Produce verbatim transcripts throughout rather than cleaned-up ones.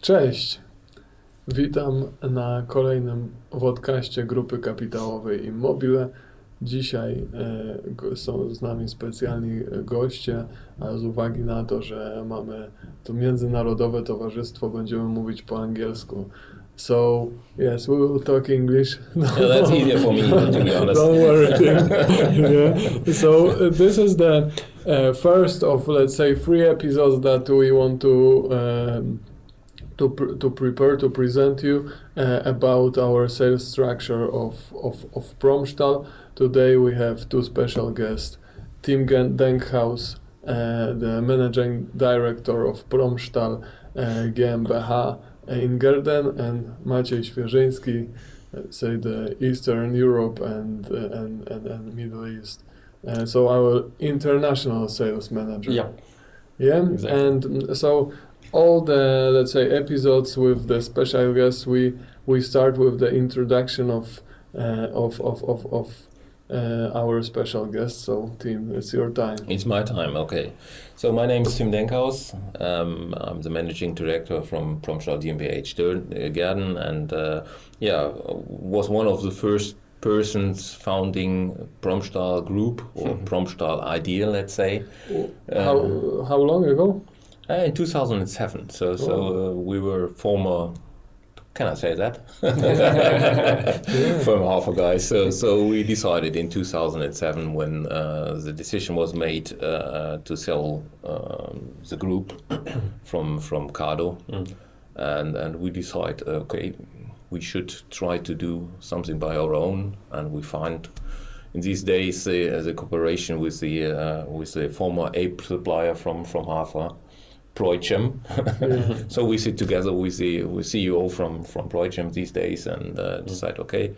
Cześć, witam na kolejnym Vodcaście Grupy Kapitałowej IMMOBILE. Dzisiaj e, są z nami specjalni goście, a z uwagi na to, że mamy to międzynarodowe towarzystwo, będziemy mówić po angielsku. So, yes, we will talk English. No, yeah, that's easier for me, to be honest. Don't worry. Yeah. So, uh, this is the uh, first of, let's say, three episodes that we want to um, To, pr- to prepare to present you uh, about our sales structure of, of, of Promstahl. Today we have two special guests, Tim Denkaus, uh, the managing director of Promstahl uh, GmbH in Gerden, and Maciej Świerzyński, uh, say the Eastern Europe and, uh, and, and, and Middle East. Uh, so our international sales manager. Yeah. Yeah. Exactly. And so all the, let's say, episodes with the special guests, we we start with the introduction of uh, of of of, of uh, our special guest. So, Tim, it's your time. It's my time. Okay. So my name is Tim Denkaus. Um, I'm the managing director from Promstahl GmbH Gerden, and uh, yeah, was one of the first persons founding Promstahl Group or Promstahl idea, let's say. How um, how long ago? Uh, in two thousand seven, so so uh, we were former, can I say that? Former Hafer guys. So so we decided in two thousand seven when uh, the decision was made uh, to sell um, the group from from Cardo, mm. and and we decide okay, we should try to do something by our own, and we find. In these days, uh, the cooperation with the uh, with the former ape supplier from from Hafer, Proyprzem. Yeah. So we sit together with the with C E O from from Proyprzem these days and uh, decide okay,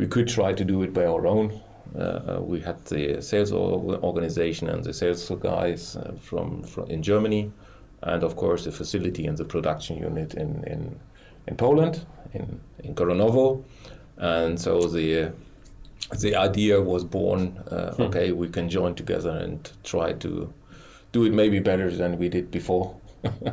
we could try to do it by our own. Uh, we had the sales organization and the sales guys uh, from, from in Germany, and of course the facility and the production unit in in, in Poland in in Koronowo, and so the. Uh, The idea was born, uh, hmm. okay, we can join together and try to do it maybe better than we did before.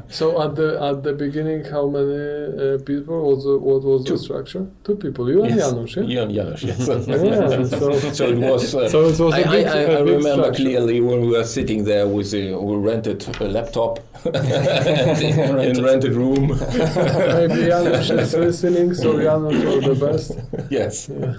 So at the at the beginning, how many uh, people was the, what was Two. The structure? Two people, you yes. and Janusz, yeah? You and Janusz, yes. Yeah, so, so it was, uh, so it was I, a big, I, I, a I big remember structure. Clearly when we were sitting there with a we rented a laptop in rented. rented room. Maybe Janusz is listening, so Janusz was the best. Yes. Yeah.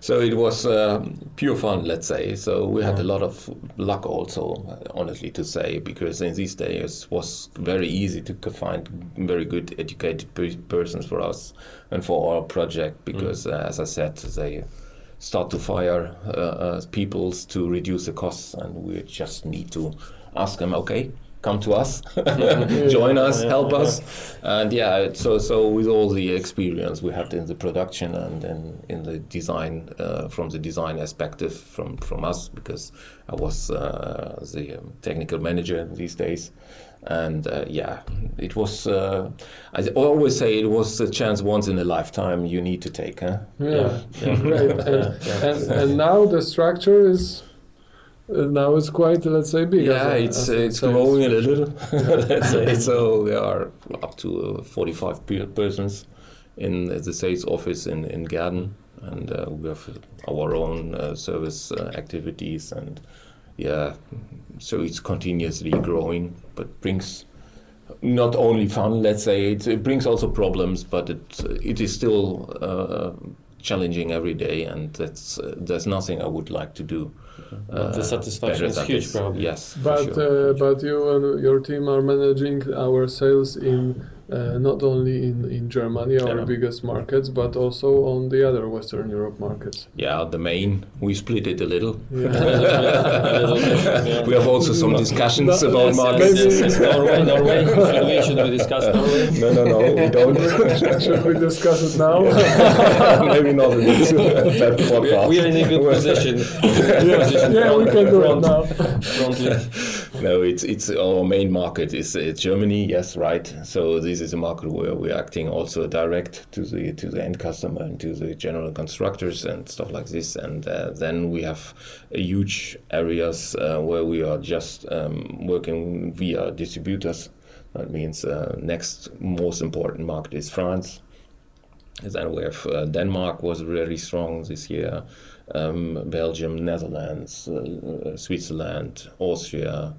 So it was uh, pure fun, let's say. So we had a lot of luck also, honestly to say, because in these days it was very easy to find very good educated per- persons for us and for our project, because mm. uh, as I said, they start to fire uh, uh, peoples to reduce the costs, and we just need to ask them, okay, come to us, join us, help us. And yeah, so so with all the experience we had in the production and in, in the design, uh, from the design perspective from, from us, because I was uh, the technical manager these days. And uh, yeah, it was, uh, I always say it was a chance once in a lifetime you need to take, huh? Yeah, yeah. Right. And, and, and now the structure is... Now it's quite, let's say, big. Yeah, a, it's it's growing a little. Let's say so. We are up to uh, forty-five pe- persons in the sales office in in Gerden, and uh, we have our own uh, service uh, activities, and yeah, so it's continuously growing, but brings not only fun. Let's say it, it brings also problems, but it it is still uh, challenging every day, and that's uh, there's nothing I would like to do. Uh, the satisfaction is huge, probably. Yes, but sure. uh, but you and your team are managing our sales in uh, not only in, in Germany, our yeah. biggest markets, but also on the other Western Europe markets. Yeah, the main we split it a little. Yeah. We have also some discussions no, about yes, markets. Yes, yes, Norway, Norway. Norway. Should we discuss Norway? No, no, no, we don't. Should we discuss it now? Maybe not. We're we in a good position. Yeah. Yeah, we can do it now. No, it's it's our main market is uh, Germany. Yes, right. So this is a market where we're acting also direct to the to the end customer and to the general constructors and stuff like this. And uh, then we have a huge areas uh, where we are just um, working via distributors. That means uh, next most important market is France. Is that where uh, Denmark was really strong this year, um, Belgium, Netherlands, uh, Switzerland, Austria,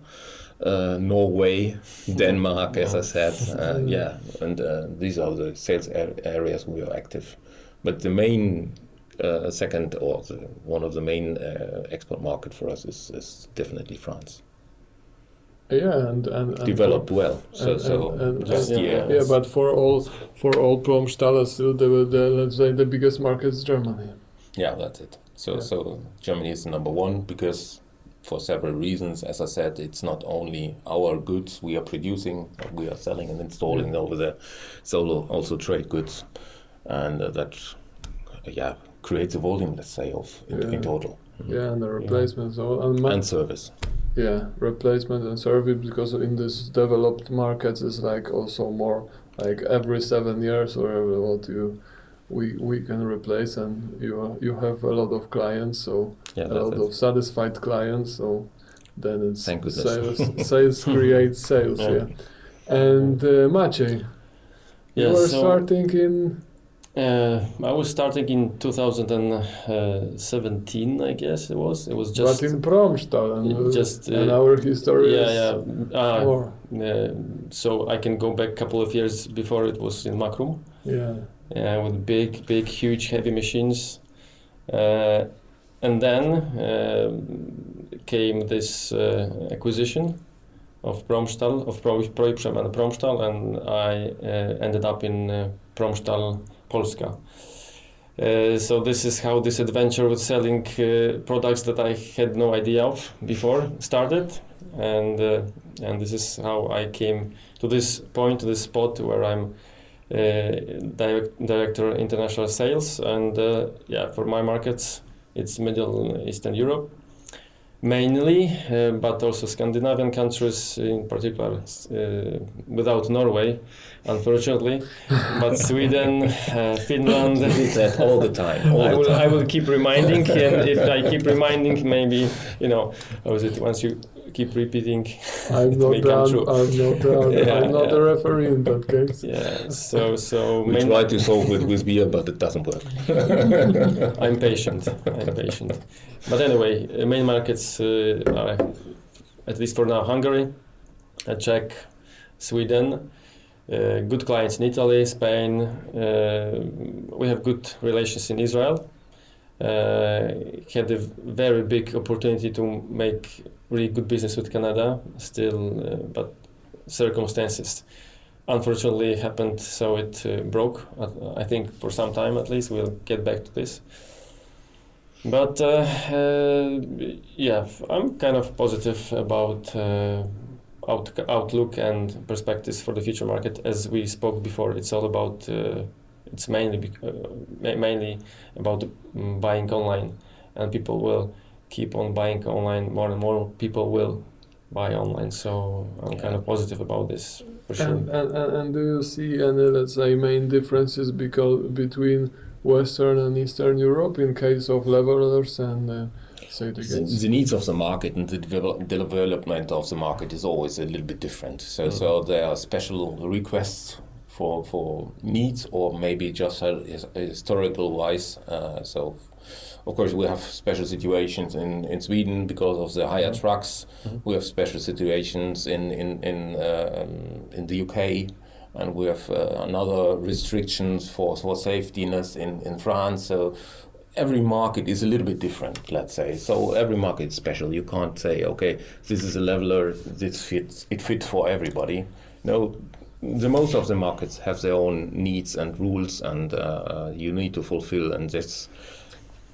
uh, Norway, Denmark, as I said, uh, yeah, and uh, these are the sales areas we are active. But the main uh, second or the, one of the main uh, export market for us is, is definitely France. Yeah, and, and, and developed for, well. So, and, so and, just and, yeah, yeah, but for all for all Promstahl, still the, the let's say the biggest market is Germany. Yeah, that's it. So yeah. so Germany is number one because for several reasons. As I said, it's not only our goods we are producing, but we are selling and installing yeah. over there. So also trade goods, and uh, that yeah creates a volume, let's say, of in, yeah. in total. Yeah, and the replacements yeah. and, ma- and service. Yeah, replacement and service, because in this developed markets is like also more like every seven years or every what you we we can replace, and you you have a lot of clients, so yeah, a lot it. of satisfied clients, so then it's sales sales creates sales, yeah. yeah. And uh, Maciej, yeah, you were so starting in. Uh, I was starting in two thousand seventeen, I guess it was. It was just. But in Promstahl, and, just, uh, and our history. Yeah, is yeah. Uh, uh, so I can go back a couple of years before. It was in Makrum. Yeah. Yeah, with big, big, huge, heavy machines, uh, and then uh, came this uh, acquisition of Promstahl, of Proyprzem and Promstahl, and I uh, ended up in uh, Promstahl Polska. Uh, so this is how this adventure with selling uh, products that I had no idea of before started, and uh, and this is how I came to this point, to this spot where I'm uh, direct, director international sales, and uh, yeah, for my markets it's Middle Eastern Europe mainly, uh, but also Scandinavian countries, in particular, uh, without Norway, unfortunately, but Sweden, uh, Finland. You do that all the time. All I the will. Time. I will keep reminding, and if I keep reminding, maybe you know, or is it once you keep repeating, I'm it not may come true. I'm not proud. Yeah, I'm not yeah. a referee in that case. Yeah. So so. We main... try to solve it with beer, but it doesn't work. I'm patient. I'm patient. But anyway, uh, main markets uh, are, at least for now, Hungary, Czech, Sweden, uh, good clients in Italy, Spain, uh, we have good relations in Israel, uh, had a very big opportunity to make really good business with Canada still, uh, but circumstances unfortunately happened, so it uh, broke, I think for some time at least, we'll get back to this. But uh, uh, yeah, I'm kind of positive about uh, out- outlook and perspectives for the future market. As we spoke before, it's all about, uh, it's mainly be- uh, ma- mainly about um, buying online, and people will keep on buying online, more and more people will buy online. So I'm yeah. kind of positive about this, for sure. And, and, and do you see any, let's say, main differences because between Western and Eastern Europe in case of levelers and uh, say it again. The, the needs of the market and the develop, development of the market is always a little bit different. So mm-hmm. so there are special requests for for needs, or maybe just uh, historical wise. Uh, so of course we have special situations in, in Sweden because of the higher mm-hmm. trucks. Mm-hmm. We have special situations in in in uh, in the U K. And we have uh, another restrictions for, for safetyness in, in France. So every market is a little bit different, let's say. So every market is special. You can't say, okay, this is a leveler, this fits, it fits for everybody. No, the most of the markets have their own needs and rules, and uh, you need to fulfill. And that's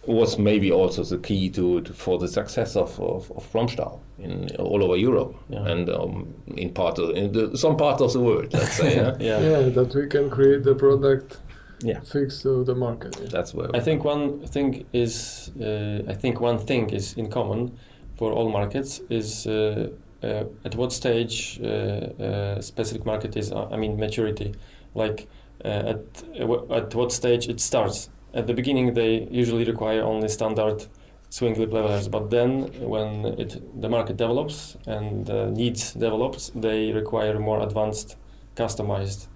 was maybe also the key to, to for the success of of, of Promstahl in all over Europe yeah. and um, in part of in the, some parts of the world, let's say. Yeah? yeah. yeah, that we can create the product yeah. fixed to the market. Yeah. That's where I think one thing is uh, I think one thing is in common for all markets is uh, uh, at what stage uh, uh, specific market is. Uh, I mean maturity, like uh, at uh, w- at what stage it starts. At the beginning, they usually require only standard swing players, but then when it, the market develops and the needs develops, they require more advanced, customized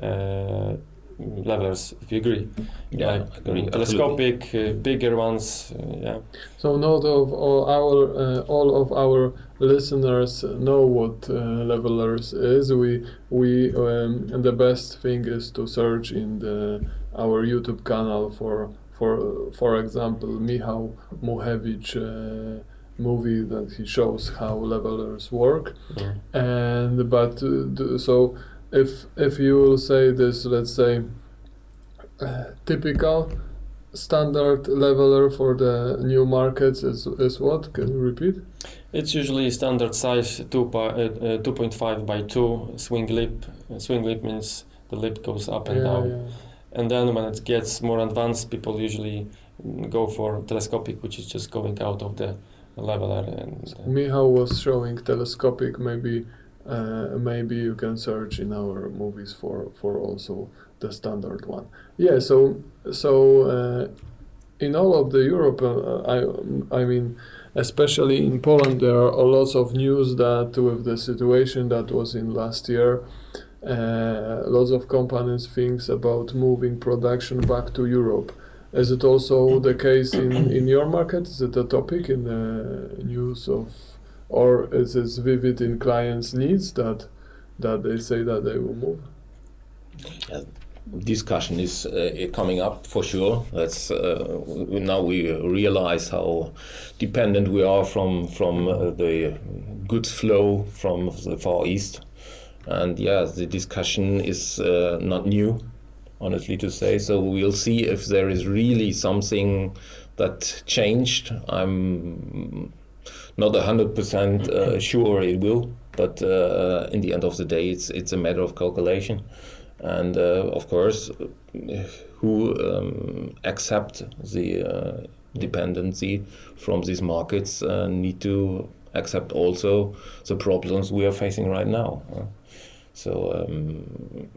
uh, levelers, if you agree. Yeah, like agree, telescopic, uh, bigger ones, uh, yeah. So not of all our, uh, all of our listeners know what uh, levelers is. We, we, um, and the best thing is to search in the, our YouTube channel for, for, for example, Michał Muhewicz uh, movie that he shows how levelers work. Mm. And, but, uh, do, so, If if you will say this, let's say, uh, typical standard leveler for the new markets is is what? Can you repeat? It's usually standard size two by, uh, two point five by two swing lip. Swing lip means the lip goes up and yeah, down, yeah. And then when it gets more advanced, people usually go for telescopic, which is just going out of the leveler. And uh, Michał was showing telescopic, maybe. Uh, maybe you can search in our movies for, for also the standard one. Yeah, so so uh, in all of the Europe, uh, I I mean, especially in Poland, there are a lot of news that with the situation that was in last year, uh, lots of companies thinks about moving production back to Europe. Is it also the case in, in your market? Is it a topic in the news of? Or is it vivid in clients' needs that that they say that they will move? Uh, discussion is uh, coming up for sure. That's uh, now we realize how dependent we are from from uh, the goods flow from the Far East, and yeah, the discussion is uh, not new, honestly to say. So we'll see if there is really something that changed. I'm. Not one hundred percent uh, sure it will, but uh, in the end of the day, it's it's a matter of calculation, and uh, of course, who um, accept the uh, dependency from these markets uh, need to accept also the problems we are facing right now. So um,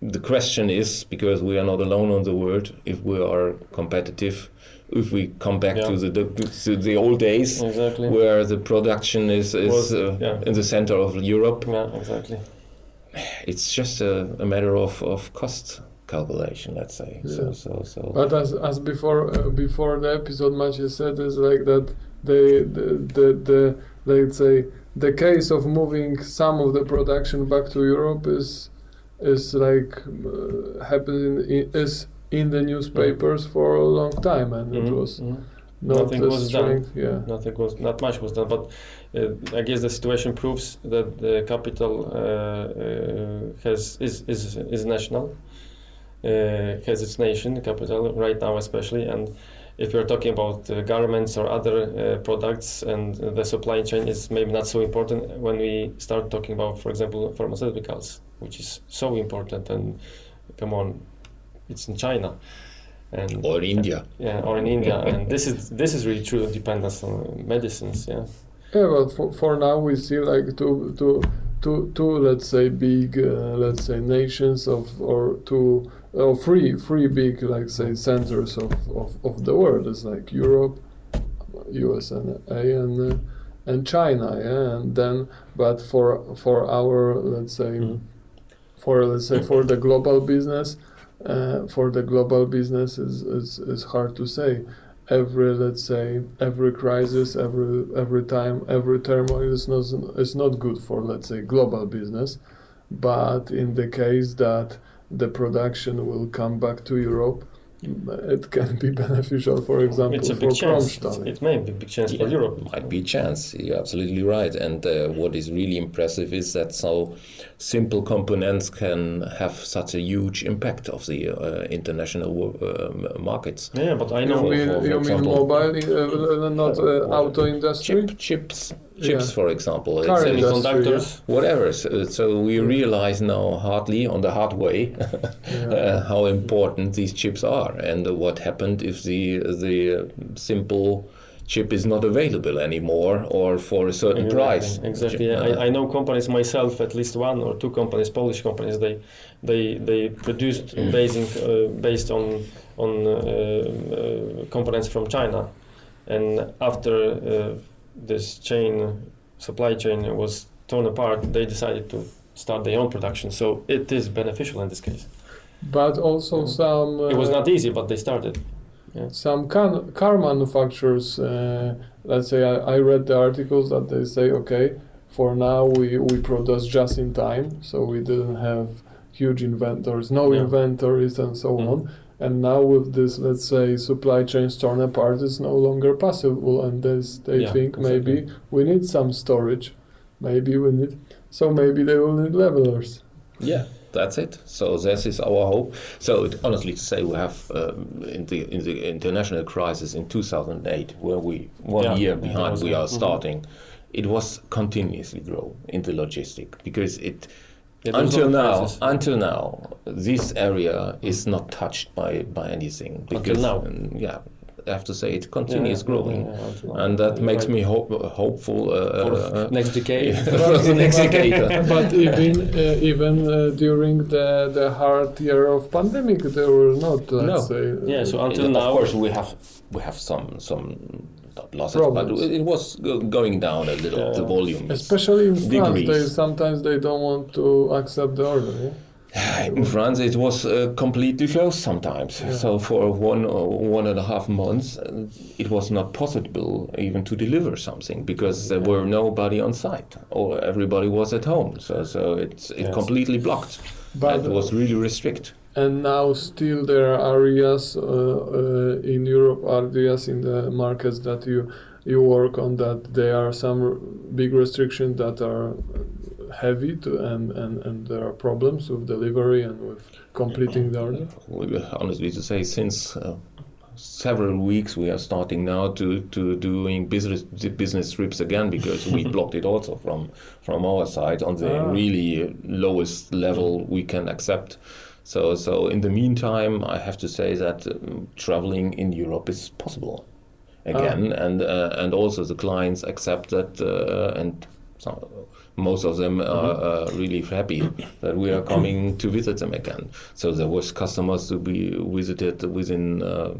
the question is, because we are not alone on the world, if we are competitive. If we come back yeah. to the to the old days, exactly. where the production is is Was, uh, yeah. in the center of Europe, yeah, exactly. It's just a, a matter of, of cost calculation, let's say. Yeah. So, so, so. But as as before uh, before the episode, Maciej said is like that they the the, the let's say the case of moving some of the production back to Europe is is like uh, happening is. in the newspapers for a long time, and mm-hmm. it was mm-hmm. not nothing was strength, done. Yeah, nothing was not much was done. But uh, I guess the situation proves that the capital uh, uh, has is is is national, uh, has its nation capital right now, especially. And if we are talking about uh, garments or other uh, products, and the supply chain is maybe not so important when we start talking about, for example, pharmaceuticals, which is so important. And come on. It's in China, and or in India. Yeah, or in India, and this is this is really true dependence on medicines. Yeah. Yeah, but for, for now we see like two two two two let's say big uh, let's say nations of or two or three three big like say centers of, of, of the world. It's like Europe, U S A, and uh, and China. Yeah, and then but for for our let's say mm. for let's say for the global business. Uh, for the global business is, is is hard to say. Every let's say every crisis, every every time, every turmoil is not is not good for let's say global business. But in the case that the production will come back to Europe, it can be beneficial. For example, it's a big for chance. It may be a big chance yeah, for Europe. It might be a chance. You're absolutely right. And uh, what is really impressive is that so simple components can have such a huge impact of the uh, international uh, markets. Yeah, but I know. You mean, for, for you example, mean mobile, uh, not uh, auto industry? Chip, chips. Chips, yeah. For example, it's semiconductors, yeah. whatever. So, so we realize now, hardly on the hard way, yeah. uh, how important these chips are, and uh, what happened if the the simple chip is not available anymore, or for a certain yeah, price. Exactly. Yeah. Uh, I, I know companies myself, at least one or two companies, Polish companies. They they they produced basing uh, based on on uh, uh, components from China. and after uh, this chain, supply chain was torn apart, they decided to start their own production. So it is beneficial in this case. But also yeah. some... Uh, it was not easy, but they started. Yeah. Some can, car manufacturers, uh, let's say I, I read the articles that they say, okay, for now we, we produce just in time, so we didn't have huge inventories, no yeah. inventories and so mm-hmm. on. And now with this, let's say, supply chain torn apart, it's no longer possible. And they, they yeah, think exactly. maybe we need some storage. Maybe we need, so maybe they will need levelers. Yeah, that's it. So this is our hope. So it, honestly to say, we have um, in the in the international crisis in two thousand eight, where we one yeah, year behind we are mm-hmm. starting, it was continuously grow in the logistic because it. It until now, until now, this area is not touched by, by anything. Because, until now, yeah, I have to say it continues yeah, growing, yeah, yeah, and that makes right. me hope, hopeful uh, for uh, next decade. For the next decade. But even uh, even uh, during the, the hard year of pandemic, there were not. Let's no. say, yeah. So until now, of course, we have we have some some. Not losses, problems. But it was going down a little, yeah. the volume. Especially in France, they, sometimes they don't want to accept the order. Yeah? In France, it was uh, completely closed sometimes. Yeah. So for one or one and a half months, uh, it was not possible even to deliver something because there yeah. were nobody on site or everybody was at home. So so it's it yes. completely blocked. But it was really restricted. And now still there are areas uh, uh, in Europe, areas in the markets that you you work on that there are some r- big restrictions that are heavy to, and, and, and there are problems with delivery and with completing the order? Honestly to say, since uh, several weeks we are starting now to, to doing business business trips again because we blocked it also from, from our side on the ah. really lowest level we can accept. So, so in the meantime, I have to say that um, traveling in Europe is possible again, ah. and uh, and also the clients accept that, uh, and so most of them mm-hmm. are uh, really happy that we are coming to visit them again. So there was customers to be visited within uh,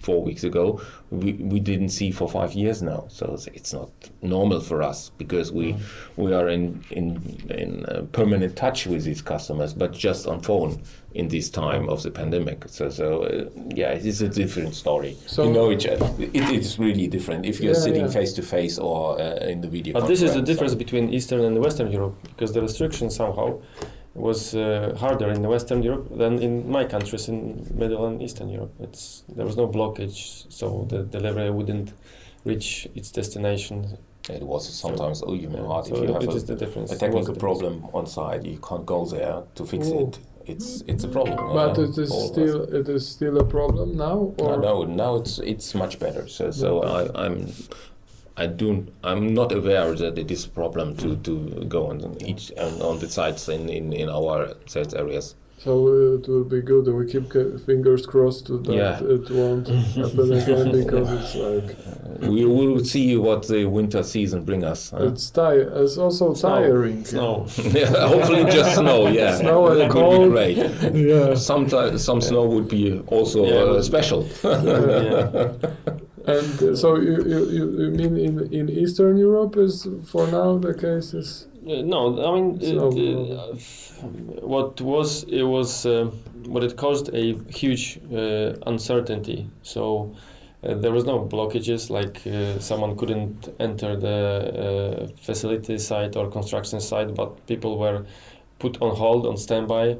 four weeks ago. We we didn't see for five years now. So it's not normal for us because we mm-hmm. we are in in in uh, permanent touch with these customers, but just on phone. In this time of the pandemic, so so uh, yeah, it is a different story. So you know each other. It is really different if you're yeah, sitting yeah. face to face or uh, in the video. But this is the difference so. between Eastern and Western Europe because the restriction somehow was uh, harder in Western Europe than in my countries in Middle and Eastern Europe. It's there was no blockage, so the delivery wouldn't reach its destination. It was sometimes so, even yeah, hard so if you have a, a technical problem on site. You can't go there to fix Ooh. it. It's it's a problem. But it is still us. it is still a problem now. Or? No, no, now it's it's much better. So so I, I'm I do I'm not aware that it is a problem to, to go on each on, on the sites in, in, in our sales areas. So it will be good. We keep fingers crossed that yeah. it won't happen again because it's like we will see what the winter season brings us. Huh? It's tired. It's also snow. tiring. Snow. yeah, hopefully just snow. Yeah, snow and that cold. Could be great. yeah. Sometimes some snow would be also yeah. uh, special. yeah. And so you, you you mean in in Eastern Europe is for now the case is. Uh, no, I mean, so, it, uh, f- what was, it was, uh, what it caused a huge uh, uncertainty. So uh, there was no blockages, like uh, someone couldn't enter the uh, facility site or construction site, but people were put on hold, on standby,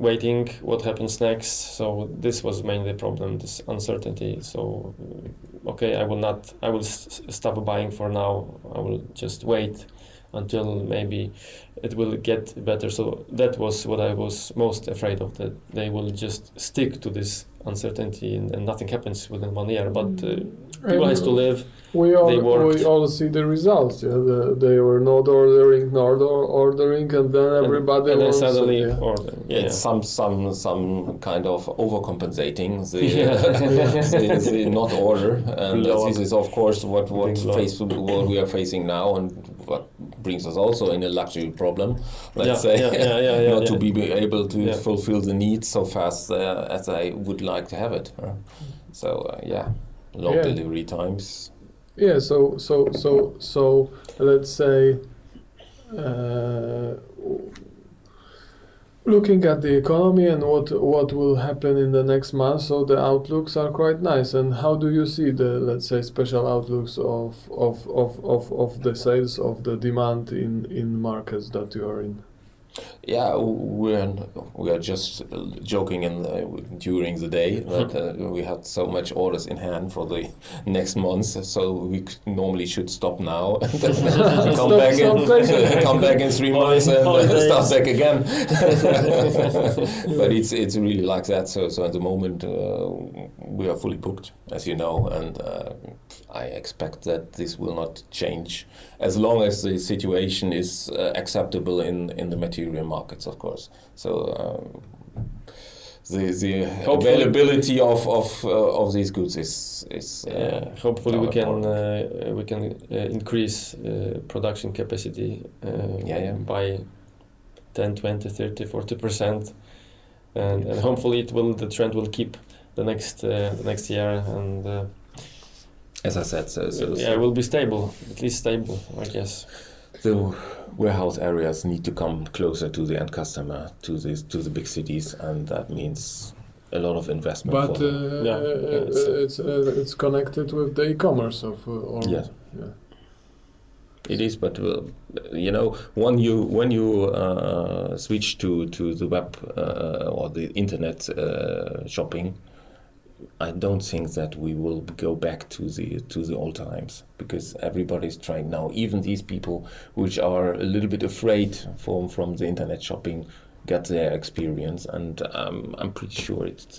waiting what happens next. So this was mainly the problem, this uncertainty. So, okay, I will not, I will s- stop buying for now, I will just wait. Until maybe it will get better. So that was what I was most afraid of, that they will just stick to this uncertainty and, and nothing happens within one year. But uh, people has to live, we all, they worked. We all see the results. Yeah? The, they were not ordering, not ordering, and then everybody and, and wants... And suddenly yeah. ordering. Yeah. It's some, some, some kind of overcompensating the, yeah. the, the not order. And Lord. This is, of course, what, what, face, what we are facing now and what brings us also in a luxury problem, let's yeah, say, yeah, yeah, yeah, yeah, not yeah. to be able to yeah. fulfill the needs so fast uh, as I would like to have it. So, uh, yeah. Long yeah. delivery times. Yeah, so so so so let's say uh, looking at the economy and what what will happen in the next month, so the outlooks are quite nice. And how do you see the, let's say, special outlooks of of of of, of the sales, of the demand in in markets that you are in? Yeah, we are we are just joking in, uh, during the day that uh, we had so much orders in hand for the next month, so we normally should stop now and come stop, back stop in, uh, come back in three months and uh, start back again. But it's it's really like that. So so at the moment uh, we are fully booked, as you know, and uh, I expect that this will not change as long as the situation is uh, acceptable in in the material markets, of course. So um, the the hopefully availability of of uh, of these goods is is. Uh, yeah, hopefully we can uh, we can uh, increase uh, production capacity uh, yeah, yeah. by ten, twenty, thirty, forty percent, and, and hopefully it will the trend will keep the next uh, the next year and. Uh, As I said, so, so, yeah, so. It will be stable, at least stable, I guess. The warehouse areas need to come closer to the end customer, to the to the big cities, and that means a lot of investment. But for uh, yeah. uh, it's uh, it's connected with the e-commerce of uh, or yeah. yeah. It is, but uh, you know, when you when you uh, switch to to the web uh, or the internet uh, shopping, I don't think that we will go back to the to the old times, because everybody's trying now. Even these people, which are a little bit afraid from from the internet shopping, get their experience, and um, I'm pretty sure it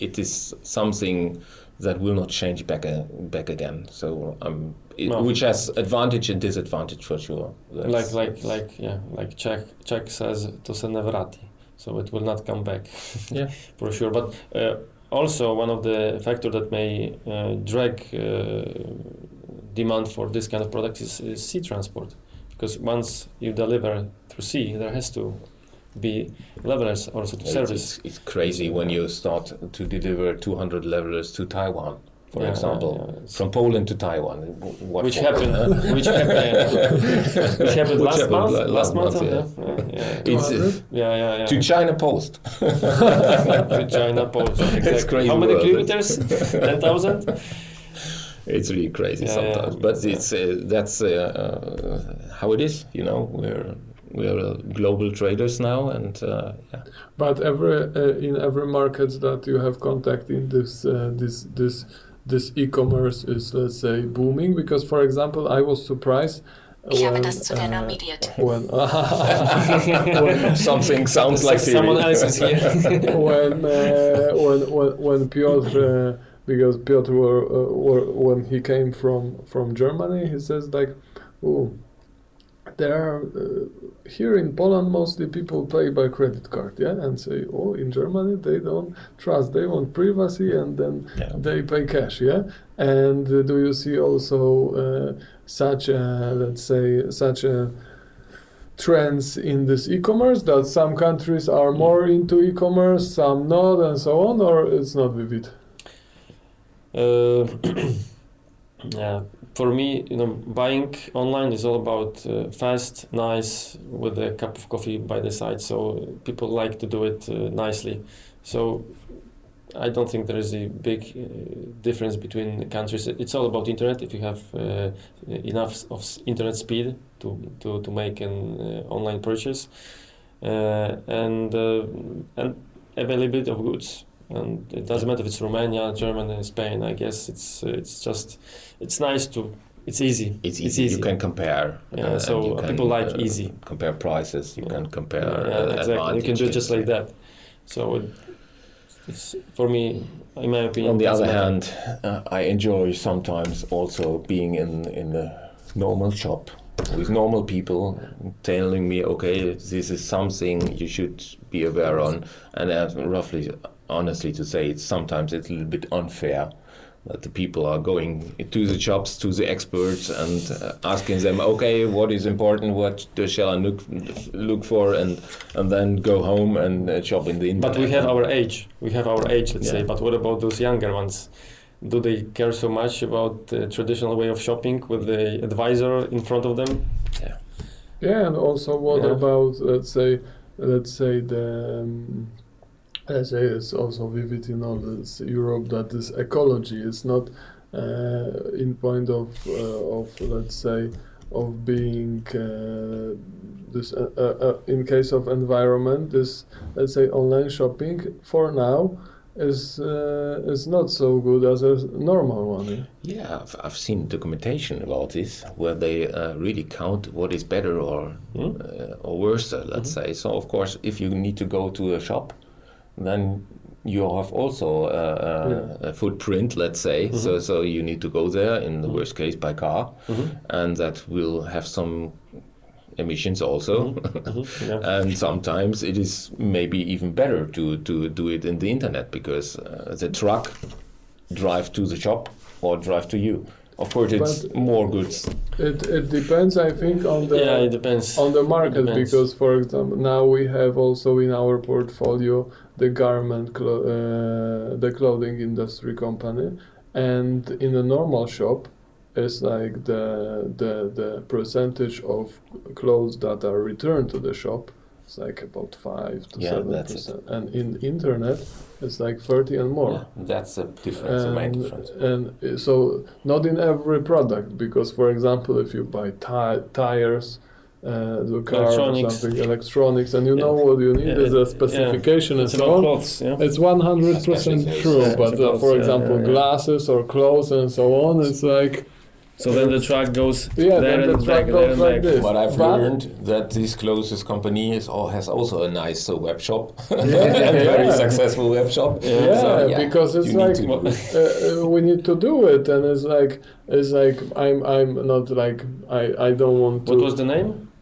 it is something that will not change back a, back again. So um, it, no. which has advantage and disadvantage for sure. That's, like like like yeah, like Czech Czech says, to se nevratí, so it will not come back. Yeah, for sure, but. Uh, Also, one of the factors that may uh, drag uh, demand for this kind of product is, is sea transport, because once you deliver through sea, there has to be levelers also to service. It's, it's crazy when you start to deliver two hundred levelers to Taiwan, for yeah, example, yeah, yeah. from Poland to Taiwan. What which, happened, which happened, which happened, last which month, happened last month, last month, yeah. yeah, yeah. It's, it's, yeah, yeah, yeah. To China Post. To China Post, exactly. It's crazy. How many world. Kilometers? ten thousand? It's really crazy yeah, sometimes, yeah. but it's uh, that's uh, uh, how it is, you know, we're... We are uh, global traders now, and uh, yeah. But every uh, in every market that you have contact in, this uh, this this this e-commerce is, let's say, booming. Because, for example, I was surprised. Ich habe das zu deiner Media. Something sounds like someone else is here. when, uh, when when when Piotr, uh, because Piotr were, uh, were, when he came from from Germany, he says like, oh. There are uh, here in Poland mostly people pay by credit card, yeah, and say, oh, in Germany they don't trust, they want privacy, and then yeah. they pay cash, yeah. And uh, do you see also uh, such a, let's say, such a trends in this e-commerce that some countries are more into e-commerce, some not, and so on, or it's not vivid? Uh, yeah. For me, you know, buying online is all about uh, fast, nice, with a cup of coffee by the side. So people like to do it uh, nicely. So I don't think there is a big uh, difference between the countries. It's all about internet. If you have uh, enough of internet speed to to, to make an uh, online purchase, uh, and uh, and availability of goods. And it doesn't matter if it's Romania, Germany, Spain. I guess it's it's just it's nice to it's easy. It's easy. It's easy. You can compare. Yeah. Uh, so can, people like uh, easy. Compare prices. You yeah. can compare. Yeah, uh, exactly. You can do it just like that. So it, it's for me, in my opinion. On the other hand, uh, I enjoy sometimes also being in in a normal shop with normal people telling me, okay, this is something you should be aware on, and uh, roughly. Honestly, to say it's sometimes it's a little bit unfair that the people are going to the shops, to the experts, and uh, asking them, okay, what is important, what shall I look look for, and and then go home and uh, shop in the internet. But we have our age, we have our age, let's yeah. say. But what about those younger ones? do they care so much about the traditional way of shopping with the advisor in front of them? Yeah. Yeah, and also what yeah. about, let's say, let's say the, um, let's say it's also vivid, you know, this Europe, that this ecology is not uh, in point of, uh, of, let's say, of being uh, this uh, uh, in case of environment, this, let's say, online shopping for now is uh, is not so good as a normal one. Yeah, I've, I've seen documentation about this where they uh, really count what is better or mm. uh, or worse, let's mm-hmm. say. So of course, if you need to go to a shop, then you have also a, a, yeah. a footprint, let's say, mm-hmm. so so you need to go there, in the mm-hmm. worst case by car, mm-hmm. and that will have some emissions also, mm-hmm. Mm-hmm. Yeah. And sometimes it is maybe even better to, to do it in the internet, because uh, the truck drive to the shop or drive to you. Of course, it's but more goods. It it depends, I think, on the yeah, it depends. on the market, because, for example, now we have also in our portfolio the garment, clo- uh, the clothing industry company, and in a normal shop, it's like the the the percentage of clothes that are returned to the shop is like about five to yeah, seven percent, and in internet, it's like thirty and more. Yeah, that's a difference, and, a main difference. And so not in every product, because, for example, if you buy ti- tires, uh, the car, electronics. Or something, electronics, and you yeah. know what you need yeah. is a specification yeah. and so on. Clothes, yeah. It's one hundred percent true, yeah, but uh, for example, yeah, yeah. glasses or clothes and so on, it's like... So then the truck goes yeah, there and the back and there and back. Like but I've but learned that this clothes company is all, has also a nice uh, web shop, yeah, and yeah. very successful web shop. Yeah, yeah, so, yeah because it's like uh, we need to do it, and it's like it's like I'm I'm not like I, I don't want to. What was the name?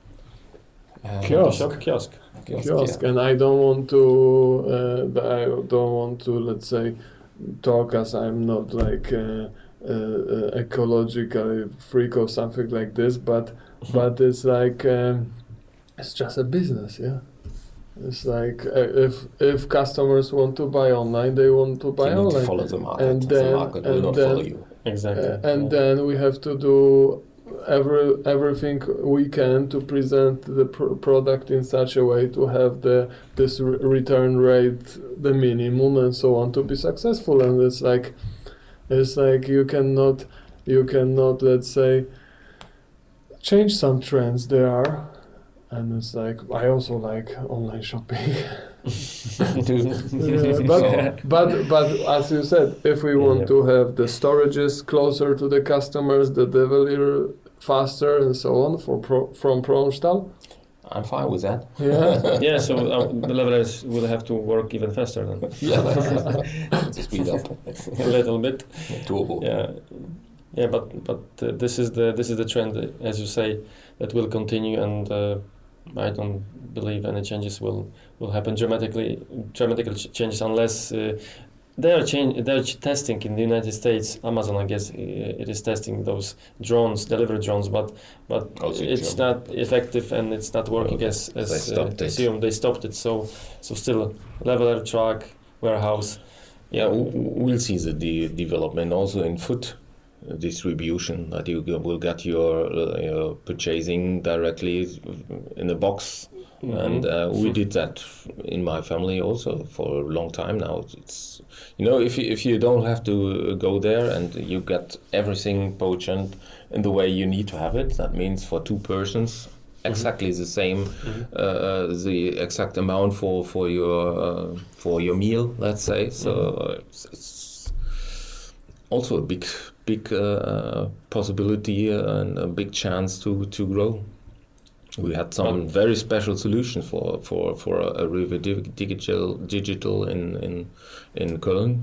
Uh, kiosk. Kiosk. Kiosk. Kiosk. Kiosk. Yeah. And I don't want to. Uh, I don't want to. Let's say, talk as I'm not like. Uh, Uh, uh, ecological freak or something like this, but but it's like um, it's just a business, yeah. It's like uh, if if customers want to buy online, they want to buy you online. Need to follow the market, and then, the market will not then, follow you. Exactly. Uh, and yeah. then we have to do every everything we can to present the pr- product in such a way to have the this re- return rate the minimum and so on to be successful. And it's like. It's like you cannot, you cannot, let's say, change some trends there are. And it's like, I also like online shopping. yeah, but, but but as you said, if we want yeah, yeah. to have the storages closer to the customers, the delivery faster and so on for pro, from Promstahl, I'm fine with that. Yeah, yeah. So uh, the leverage will have to work even faster then. Yeah, that's, to speed up a little bit. Doable. Yeah, yeah. But but uh, this is the this is the trend, as you say, that will continue, and uh, I don't believe any changes will, will happen dramatically. Dramatical ch- changes unless uh, they are change they are testing in the United States. Amazon, I guess, it is testing those drones, delivery drones, but. But also it's German. Not effective, and it's not working well, as as they stopped, uh, assumed. They stopped it. So so still leveler, truck, warehouse. Yeah, we'll see the de- development also in food distribution, that you will get your, uh, your purchasing directly in a box. Mm-hmm. And uh, we did that in my family also for a long time now. It's, you know, if you, if you don't have to go there and you get everything poached in the way you need to have it, that means for two persons exactly mm-hmm. the same, mm-hmm. uh, the exact amount for for your uh, for your meal, let's say. So mm-hmm. it's, it's also a big big uh, possibility and a big chance to to grow. We had some but, very special solutions for for for a, a Rieber digital digital in in in Köln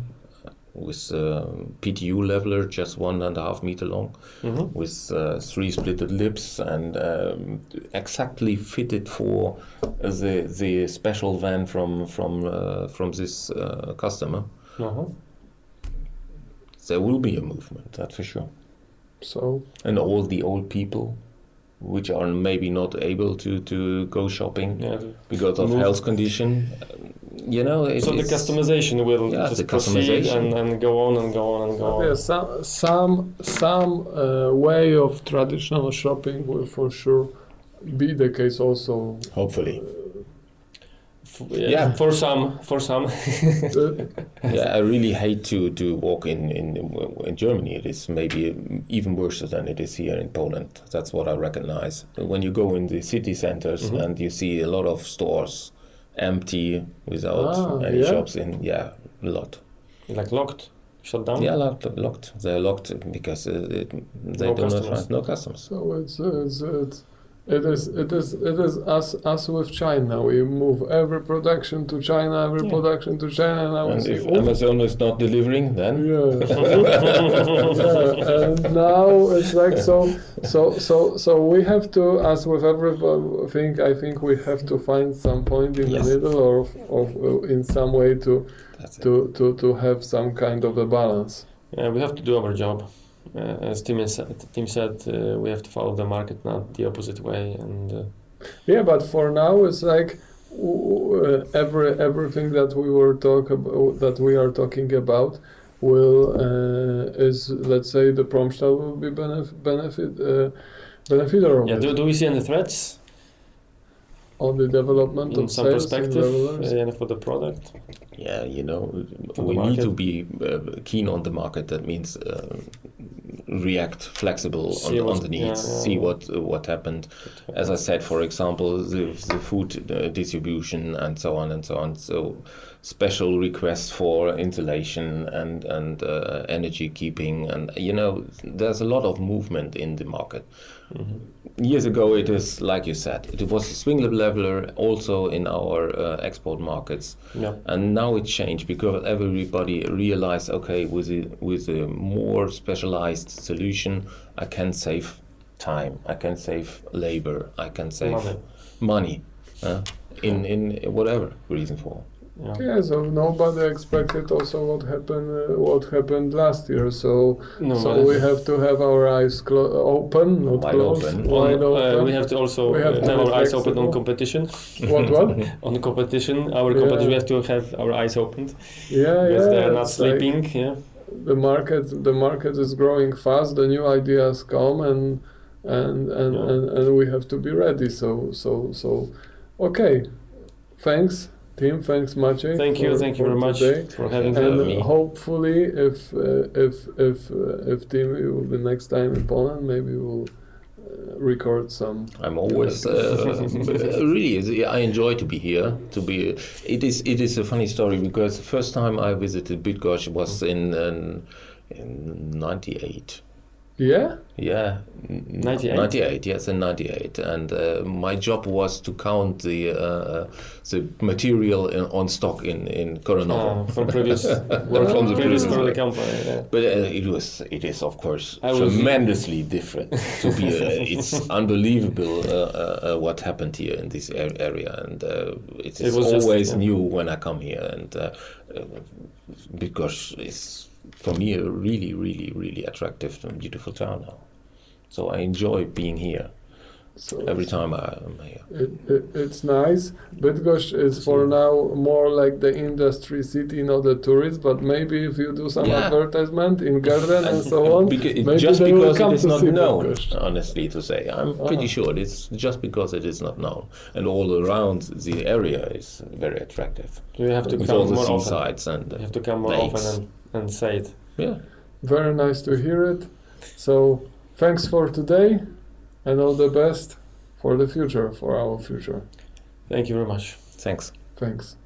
with a P T U leveler just one and a half meter long, mm-hmm. with uh, three splitted lips and um, exactly fitted for the the special van from from uh, from this uh, customer. Uh-huh. There will be a movement, that's for sure. So and all the old people. which are maybe not able to, to go shopping yeah. because of Move. health condition. You know, it, so the customization will yeah, just proceed and, and go on and go on and go on. Yeah, some some some uh, way of traditional shopping will for sure be the case also. Hopefully. Yeah, yeah, for some, for some. yeah, I really hate to, to walk in, in in Germany. It is maybe even worse than it is here in Poland. That's what I recognize. When you go in the city centers mm-hmm. and you see a lot of stores empty without ah, any yeah. shops in. Yeah, a lot. Like locked, shut down. Yeah, locked. locked. They're locked because uh, it, they no do customers. not find no customers. So it's it's. it's... It is, it is, it is us, us with China. We move every production to China, every yeah. production to China. Now and if oh. Amazon is not delivering, then? Yeah. yeah. And now it's like, so, so, so, so we have to, as with everything, I think we have to find some point in yes. the middle or of, of, uh, in some way to, to, to, to have some kind of a balance. Yeah, we have to do our job. Uh, as Tim, is, Tim said, uh, we have to follow the market, not the opposite way. And uh, yeah, but for now it's like uh, every everything that we were talk about, that we are talking about, will uh, is let's say the Promstahl will be benef- benefit uh, beneficiary of yeah, it. Do, do we see any threats on the development in of some sales perspective and uh, for the product? Yeah, you know, we need to be uh, keen on the market. That means uh, react flexible on, on the needs, yeah, yeah, see what uh, what happened. As I said, for example, the, the food uh, distribution and so on and so on. So special requests for insulation and, and uh, energy keeping. And, you know, there's a lot of movement in the market. Mm-hmm. Years ago, it is, like you said, it was a swing leveler also in our uh, export markets. Yeah. And now it changed because everybody realized, okay, with a, with a more specialized solution, I can save time, I can save labor, I can save money, money uh, in, in whatever reason for. Yeah. yeah, so nobody expected also what happened uh, what happened last year. So no, so we have to have our eyes clo- open, not wide closed. Open. Wide well, open. Uh, we have to also have, to have our eyes open on competition. What what? on competition, our yeah. competition. We have to have our eyes opened. Yeah, yeah. They are not sleeping. Like yeah. The market, the market is growing fast. The new ideas come, and and and, yeah. and, and we have to be ready. So so so, okay, thanks. Tim, thanks, Maciej. Thank you, for, thank you very much today. for having and me. And hopefully, if uh, if if uh, if Tim will be next time in Poland, maybe we'll uh, record some. I'm always uh, really. I enjoy to be here. To be, it is it is a funny story because the first time I visited Bydgoszcz was in in, in ninety-eight. Yeah. Yeah. Ninety-eight. Ninety-eight. Yes, in ninety-eight, and uh, my job was to count the uh, the material in, on stock in in Koronovo. Oh, from previous work from the previous company. Yeah. But uh, it was it is of course I tremendously was... different. To be uh, it's unbelievable uh, uh, what happened here in this area, and uh, it is it always just, new yeah. when I come here, and uh, because it's. For me, a really, really, really attractive and beautiful town now. So I enjoy being here. So every time I'm here. It, it, it's nice. Bydgoszcz is for now more like the industry city, not a tourist, but maybe if you do some yeah. advertisement in garden and so on, beca- maybe just they because will come it is to not known, Bydgoszcz. honestly to say. I'm ah. pretty sure it's just because it is not known. And all around the area is very attractive. Do you have to With come all the more seasides often? And you have to come more lakes. often and and say it. Yeah. Very nice to hear it. So thanks for today and all the best for the future, for our future. Thank you very much. Thanks. Thanks.